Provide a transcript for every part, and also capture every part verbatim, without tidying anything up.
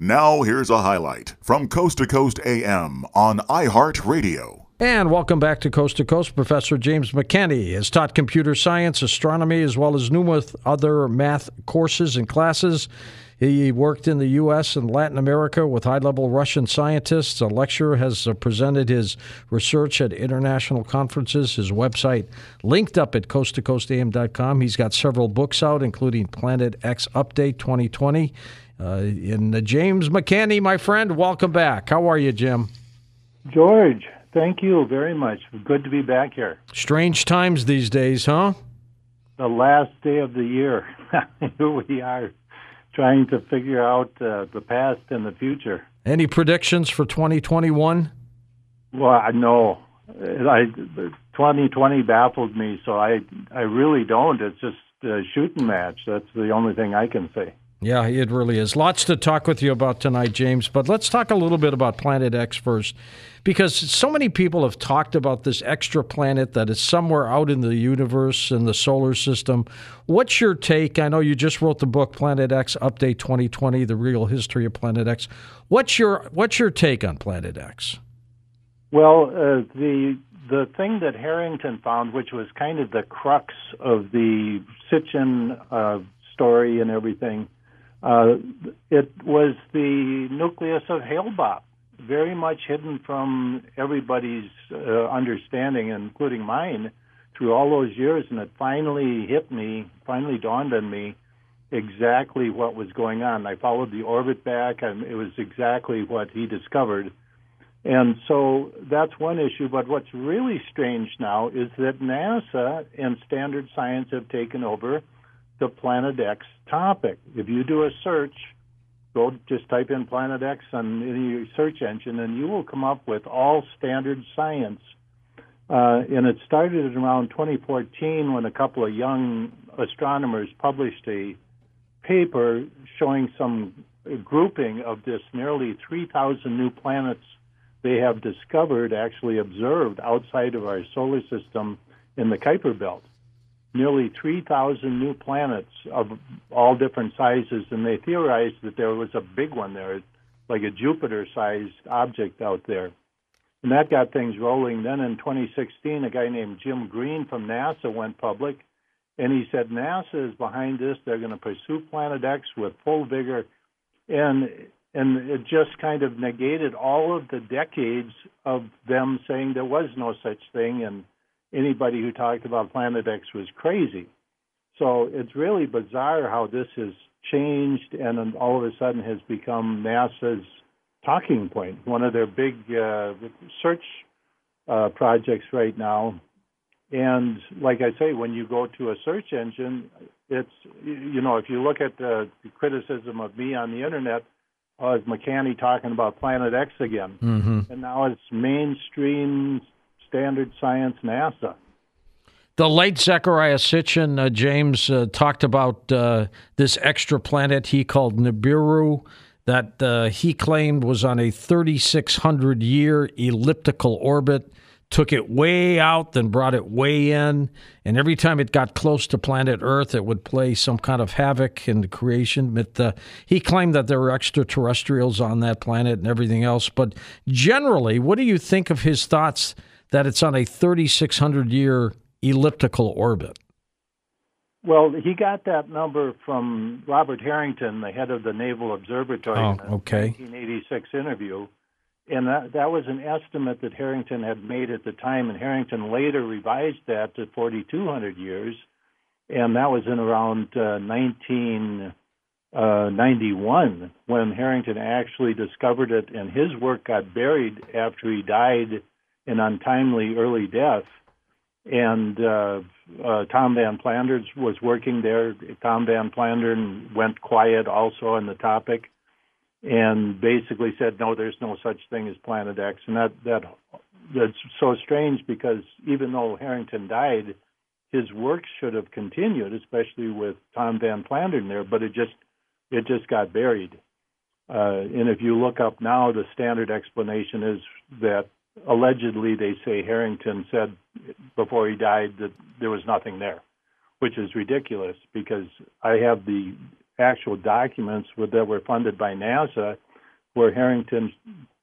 Now here's a highlight from Coast to Coast A M on iHeartRadio. And welcome back to Coast to Coast. Professor James McCanney has taught computer science, astronomy, as well as numerous other math courses and classes. He worked in the U S and Latin America with high-level Russian scientists. A lecturer has presented his research at international conferences. His website linked up at coast to coast a m dot com. He's got several books out, including Planet X Update twenty twenty. Uh, and uh, James McCanney, my friend, welcome back. How are you, Jim? George. Thank you very much. Good to be back here. Strange times these days, huh? The last day of the year. Here we are trying to figure out uh, the past and the future. Any predictions for twenty twenty-one? Well, no. I, twenty twenty baffled me, so I, I really don't. It's just a shooting match. That's the only thing I can say. Yeah, it really is. Lots to talk with you about tonight, James, but let's talk a little bit about Planet X first, because so many people have talked about this extra planet that is somewhere out in the universe, in the solar system. What's your take? I know you just wrote the book, Planet X Update twenty twenty, The Real History of Planet X. What's your what's your take on Planet X? Well, uh, the the thing that Harrington found, which was kind of the crux of the Sitchin uh, story and everything, Uh, it was the nucleus of Hale-Bopp, very much hidden from everybody's uh, understanding, including mine, through all those years. And it finally hit me, finally dawned on me exactly what was going on. I followed the orbit back, and it was exactly what he discovered. And so that's one issue. But what's really strange now is that NASA and Standard Science have taken over the Planet X topic. If you do a search, go just type in Planet X on any search engine, and you will come up with all Standard Science. Uh, and it started around twenty fourteen when a couple of young astronomers published a paper showing some grouping of this nearly three thousand new planets they have discovered, actually observed outside of our solar system in the Kuiper Belt. Nearly three thousand new planets of all different sizes, and they theorized that there was a big one there, like a Jupiter-sized object out there. And that got things rolling. Then in twenty sixteen, a guy named Jim Green from NASA went public, and he said, NASA is behind this. They're going to pursue Planet X with full vigor. And, and it just kind of negated all of the decades of them saying there was no such thing, and anybody who talked about Planet X was crazy. So it's really bizarre how this has changed and all of a sudden has become NASA's talking point, one of their big uh, search uh, projects right now. And like I say, when you go to a search engine, it's, you know, if you look at the criticism of me on the internet, oh, is McCanney talking about Planet X again? Mm-hmm. And now it's mainstream Standard Science, NASA. The late Zecharia Sitchin, uh, James, uh, talked about uh, this extra planet he called Nibiru that uh, he claimed was on a thirty-six hundred year elliptical orbit, took it way out, then brought it way in, and every time it got close to planet Earth, it would play some kind of havoc in the creation. But uh, he claimed that there were extraterrestrials on that planet and everything else. But generally, what do you think of his thoughts that it's on a thirty-six hundred year elliptical orbit? Well, he got that number from Robert Harrington, the head of the Naval Observatory, oh, in okay. the nineteen eighty-six interview. And that, that was an estimate that Harrington had made at the time, and Harrington later revised that to forty-two hundred years, and that was in around uh, nineteen ninety-one when Harrington actually discovered it, and his work got buried after he died an untimely early death. And uh, uh, Tom Van Plandern was working there. Tom Van Plandern went quiet also on the topic and basically said, no, there's no such thing as Planet X. And that, that that's so strange because even though Harrington died, his work should have continued, especially with Tom Van Plandern there, but it just it just got buried. Uh, and if you look up now, the standard explanation is that allegedly, they say Harrington said before he died that there was nothing there, which is ridiculous because I have the actual documents that were funded by NASA where Harrington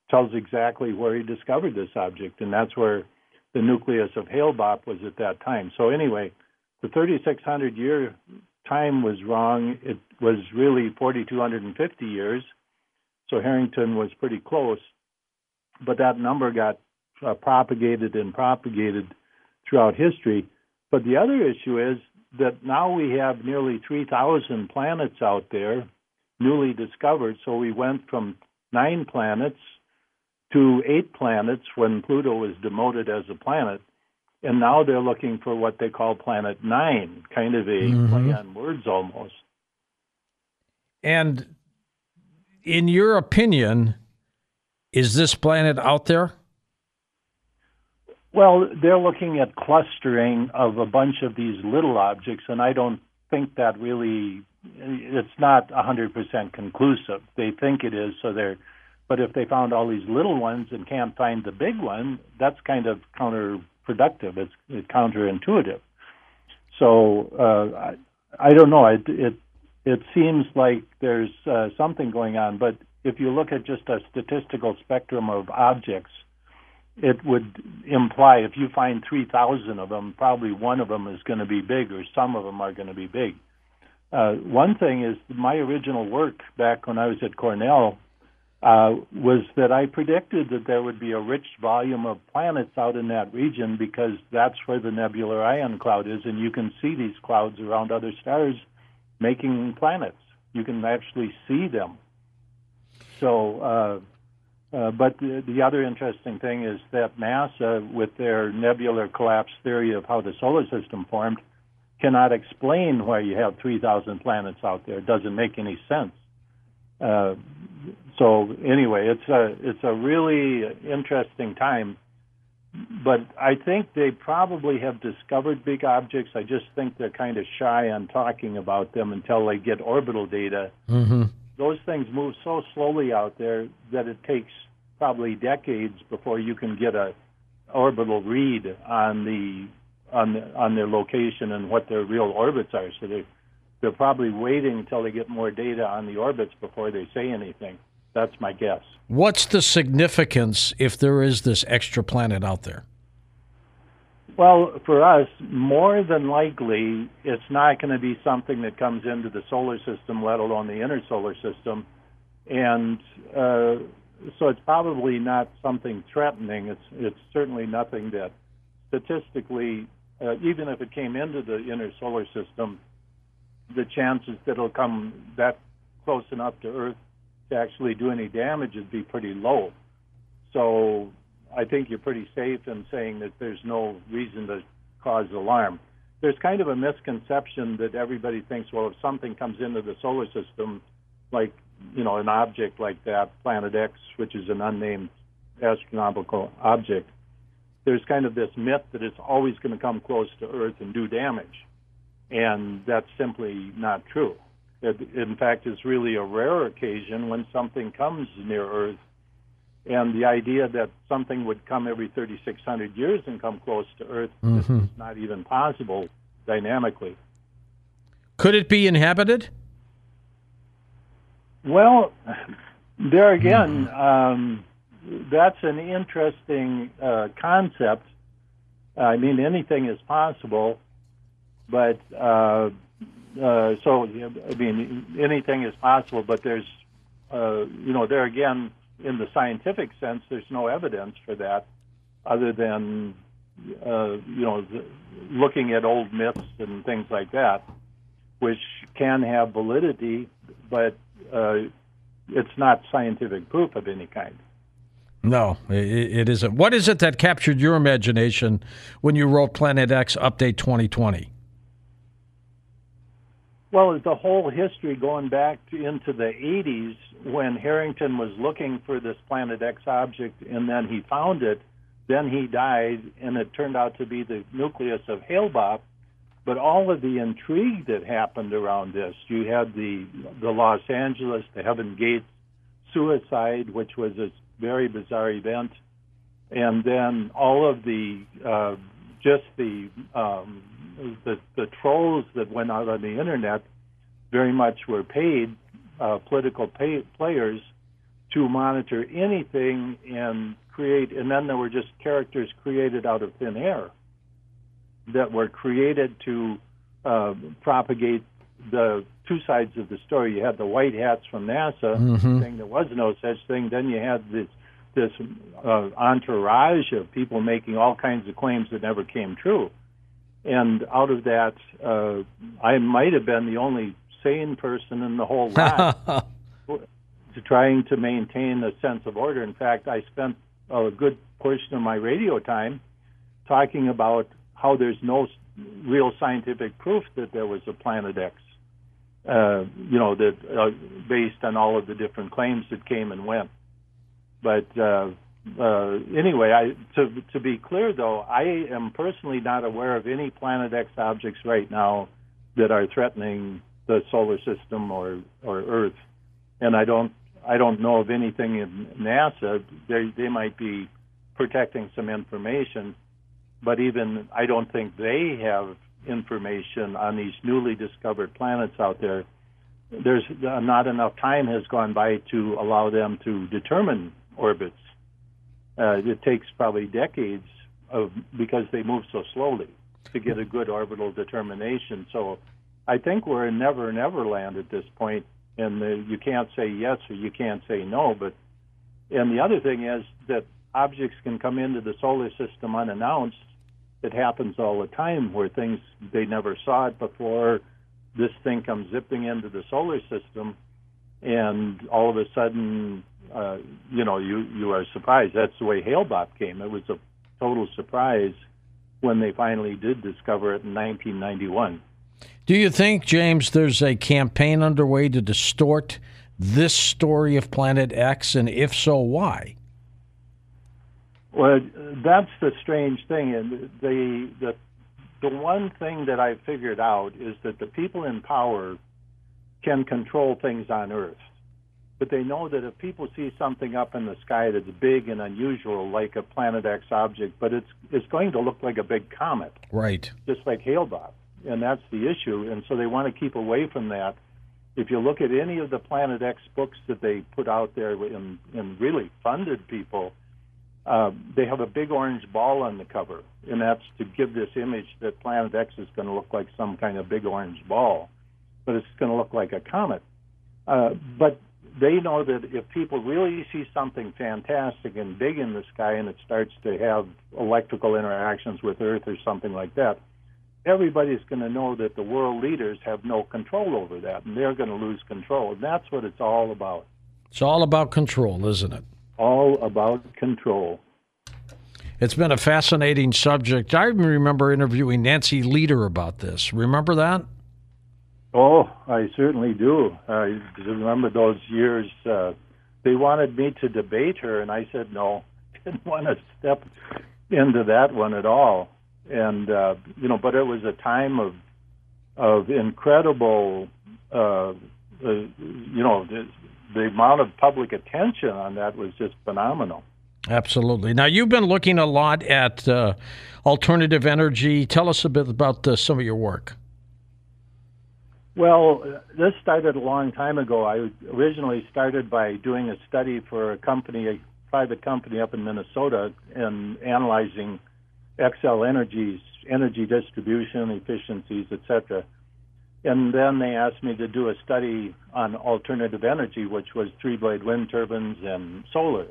tells exactly where he discovered this object, and that's where the nucleus of Hale-Bopp was at that time. So anyway, the thirty-six hundred year time was wrong. It was really forty-two fifty years, so Harrington was pretty close, but that number got uh, propagated and propagated throughout history. But the other issue is that now we have nearly three thousand planets out there, newly discovered. So we went from nine planets to eight planets when Pluto was demoted as a planet. And now they're looking for what they call Planet Nine, kind of a mm-hmm. play on words almost. And in your opinion, is this planet out there? Well, they're looking at clustering of a bunch of these little objects, and I don't think that really, it's not one hundred percent conclusive. They think it is, so they're, but if they found all these little ones and can't find the big one, that's kind of counterproductive. It's, it's counterintuitive. So uh, I, I don't know. It, it, it seems like there's uh, something going on, but if you look at just a statistical spectrum of objects, it would imply if you find three thousand of them, probably one of them is going to be big or some of them are going to be big. Uh, one thing is my original work back when I was at Cornell uh, was that I predicted that there would be a rich volume of planets out in that region because that's where the nebular ion cloud is, and you can see these clouds around other stars making planets. You can actually see them. So... Uh, Uh, but the, the other interesting thing is that NASA, with their nebular collapse theory of how the solar system formed, cannot explain why you have three thousand planets out there. It doesn't make any sense. Uh, so anyway, it's a, it's a really interesting time. But I think they probably have discovered big objects. I just think they're kind of shy on talking about them until they get orbital data. Mm-hmm. Those things move so slowly out there that it takes probably decades before you can get a orbital read on the on the, on their location and what their real orbits are. So they they're probably waiting until they get more data on the orbits before they say anything. That's my guess. What's the significance if there is this extra planet out there? Well, for us, more than likely, it's not going to be something that comes into the solar system, let alone the inner solar system. And uh, so it's probably not something threatening. It's it's certainly nothing that statistically, uh, even if it came into the inner solar system, the chances that it'll come that close enough to Earth to actually do any damage would be pretty low. So... I think you're pretty safe in saying that there's no reason to cause alarm. There's kind of a misconception that everybody thinks, well, if something comes into the solar system, like, you know, an object like that, Planet X, which is an unnamed astronomical object, there's kind of this myth that it's always going to come close to Earth and do damage. And that's simply not true. It, in fact, it's really a rare occasion when something comes near Earth. And the idea that something would come every thirty-six hundred years and come close to Earth mm-hmm. is not even possible dynamically. Could it be inhabited? Well, there again, um, that's an interesting uh, concept. I mean, anything is possible, but uh, uh, so, I mean, anything is possible, but there's, uh, you know, there again, in the scientific sense, there's no evidence for that other than, uh, you know, the, looking at old myths and things like that, which can have validity, but uh, it's not scientific proof of any kind. No, it, it isn't. What is it that captured your imagination when you wrote Planet X Update twenty twenty? Well, the whole history going back to, into the eighties when Harrington was looking for this Planet X object and then he found it, then he died, and it turned out to be the nucleus of Hale-Bopp. But all of the intrigue that happened around this, you had the, the Los Angeles, the Heaven Gates suicide, which was a very bizarre event, and then all of the, uh, just the... Um, The, the trolls that went out on the internet very much were paid uh, political pay, players to monitor anything and create, and then there were just characters created out of thin air that were created to uh, propagate the two sides of the story. You had the white hats from NASA mm-hmm. saying there was no such thing. Then you had this this uh, entourage of people making all kinds of claims that never came true. And out of that, uh, I might have been the only sane person in the whole lot to trying to maintain a sense of order. In fact, I spent a good portion of my radio time talking about how there's no real scientific proof that there was a Planet X, uh, you know, that uh, based on all of the different claims that came and went. But uh, uh, anyway, I, to, to be clear, though, I am personally not aware of any Planet X objects right now that are threatening the solar system or, or Earth. And I don't I don't know of anything in NASA. They, they might be protecting some information, but even I don't think they have information on these newly discovered planets out there. There's not enough time has gone by to allow them to determine orbits. Uh, it takes probably decades of because they move so slowly to get a good orbital determination. So I think we're in never, never land at this point. And the, you can't say yes or you can't say no. But and the other thing is that objects can come into the solar system unannounced. It happens all the time where things, they never saw it before. This thing comes zipping into the solar system, and all of a sudden, uh, you know, you, you are surprised. That's the way Hale-Bopp came. It was a total surprise when they finally did discover it in nineteen ninety-one. Do you think, James, there's a campaign underway to distort this story of Planet X, and if so, why? Well, that's the strange thing. And the the the one thing that I figured out is that the people in power can control things on Earth, but they know that if people see something up in the sky that's big and unusual, like a Planet X object, but it's it's going to look like a big comet, right? Just like Hale-Bopp. And that's the issue, and so they want to keep away from that. If you look at any of the Planet X books that they put out there and, and really funded people, uh, they have a big orange ball on the cover, and that's to give this image that Planet X is going to look like some kind of big orange ball, but it's going to look like a comet. Uh, but they know that if people really see something fantastic and big in the sky and it starts to have electrical interactions with Earth or something like that, everybody's going to know that the world leaders have no control over that, and they're going to lose control. And that's what it's all about. It's all about control, isn't it? All about control. It's been a fascinating subject. I remember interviewing Nancy Leader about this. Remember that? Oh, I certainly do. I remember those years. Uh, they wanted me to debate her, and I said no. I didn't want to step into that one at all. And, uh, you know, but it was a time of of incredible, uh, uh, you know, the, the amount of public attention on that was just phenomenal. Absolutely. Now, you've been looking a lot at uh, alternative energy. Tell us a bit about uh, some of your work. Well, this started a long time ago. I originally started by doing a study for a company, a private company up in Minnesota, and analyzing X L Energy's energy distribution efficiencies, et cetera. And then they asked me to do a study on alternative energy, which was three-blade wind turbines and solar.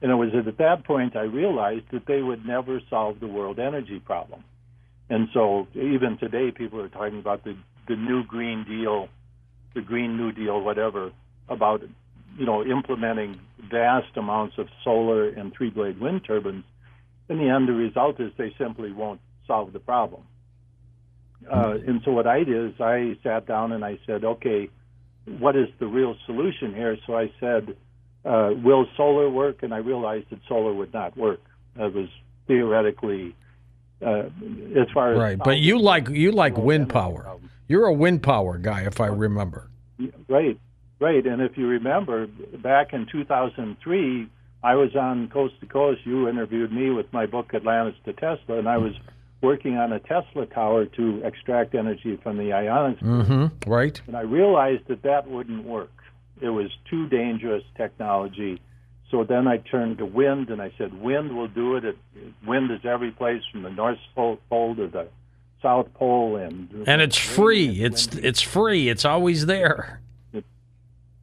And it was at that point I realized that they would never solve the world energy problem. And so even today people are talking about the, the new Green Deal, the Green New Deal, whatever, about, you know, implementing vast amounts of solar and three-blade wind turbines. In the end, the result is they simply won't solve the problem. Uh, and so what I did is I sat down and I said, okay, what is the real solution here? So I said, uh, will solar work? And I realized that solar would not work. It was theoretically, uh, as far as... Right, but you like, you like wind power. Problem. You're a wind power guy, if I remember. Right, right. And if you remember, back in two thousand three... I was on Coast to Coast. You interviewed me with my book, Atlantis to Tesla, and I was working on a Tesla tower to extract energy from the ionosphere. Mm-hmm. Right. And I realized that that wouldn't work. it was too dangerous technology. So then I turned to wind, and I said, wind will do it. It wind is every place from the North Pole to the South Pole. And and it's free. It's it's free. It's always there. It,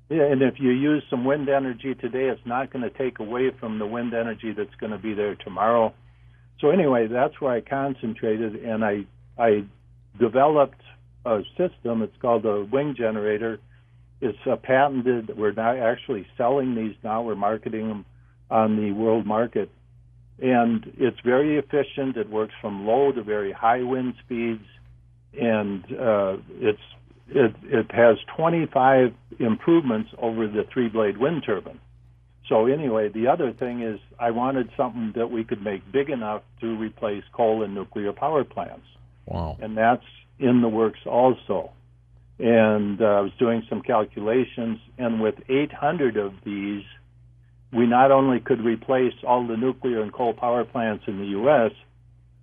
yeah, and if you use some wind energy today, it's not going to take away from the wind energy that's going to be there tomorrow. So anyway, that's where I concentrated, and I I developed a system. It's called a wing generator. It's a patented. We're not actually selling these now. We're marketing them on the world market. And it's very efficient. It works from low to very high wind speeds. And uh, it's it, it has twenty-five improvements over the three-blade wind turbine. So anyway, the other thing is I wanted something that we could make big enough to replace coal and nuclear power plants. Wow. And that's in the works also. And uh, I was doing some calculations, and with eight hundred of these, we not only could replace all the nuclear and coal power plants in the U S,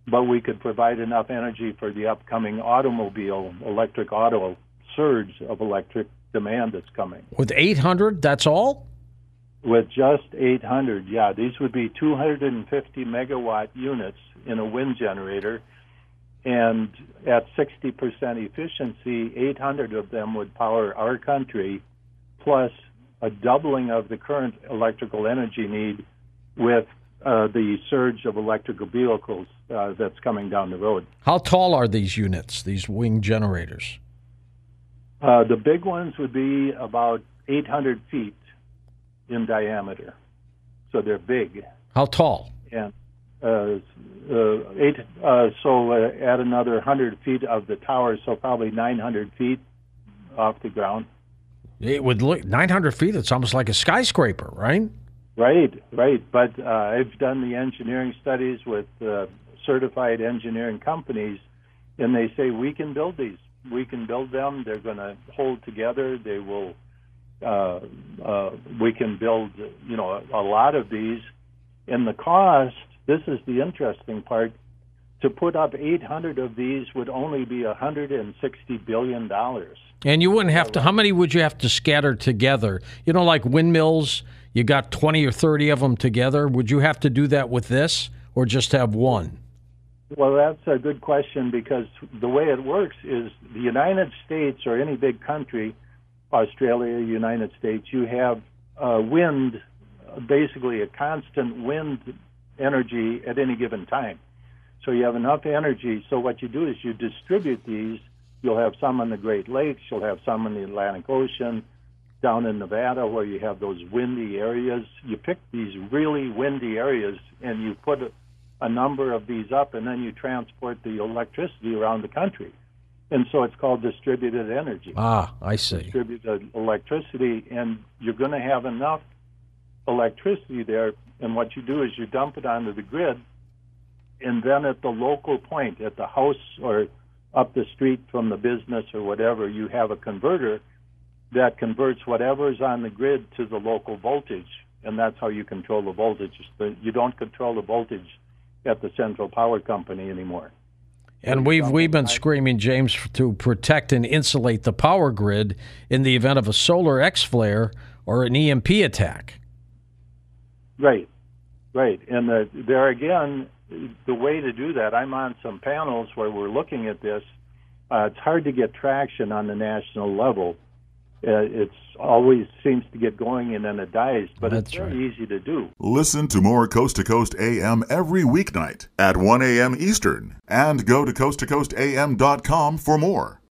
but we could provide enough energy for the upcoming automobile, electric auto surge of electric demand that's coming. With eight hundred, that's all? With just eight hundred, yeah. These would be two hundred fifty megawatt units in a wind generator. And at sixty percent efficiency, eight hundred of them would power our country, plus a doubling of the current electrical energy need with uh, the surge of electrical vehicles uh, that's coming down the road. How tall are these units, these wing generators? Uh, the big ones would be about eight hundred feet in diameter. So they're big. How tall? And Uh, uh, eight, uh, so uh, add another one hundred feet of the tower, so probably nine hundred feet off the ground. It would look nine hundred feet. It's almost like a skyscraper, right? Right, right. But uh, I've done the engineering studies with uh, certified engineering companies, and they say we can build these. We can build them. They're going to hold together. They will. Uh, uh, we can build, you know, a, a lot of these, and the cost. This is the interesting part. To put up eight hundred of these would only be one hundred sixty billion dollars. And you wouldn't have to, how many would you have to scatter together? You know, like windmills, you got twenty or thirty of them together. Would you have to do that with this or just have one? Well, that's a good question, because the way it works is the United States or any big country, Australia, United States, you have uh, wind, basically a constant wind energy at any given time. So you have enough energy. So what you do is you distribute these. You'll have some on the Great Lakes. You'll have some in the Atlantic Ocean, down in Nevada where you have those windy areas. You pick these really windy areas and you put a, a number of these up, and then you transport the electricity around the country. And so it's called distributed energy. Ah, I see. Distributed electricity, and you're going to have enough electricity there. And what you do is you dump it onto the grid, and then at the local point, at the house or up the street from the business or whatever, you have a converter that converts whatever is on the grid to the local voltage, and that's how you control the voltage. You don't control the voltage at the central power company anymore. And we've we've been screaming, James, to protect and insulate the power grid in the event of a solar X-flare or an E M P attack. Right, right. And the, there again, the way to do that, I'm on some panels where we're looking at this. Uh, it's hard to get traction on the national level. Uh, it always seems to get going and then it dies, but That's it's very right. easy to do. Listen to more Coast to Coast A M every weeknight at one a.m. Eastern, and go to coast to coast a m dot com for more.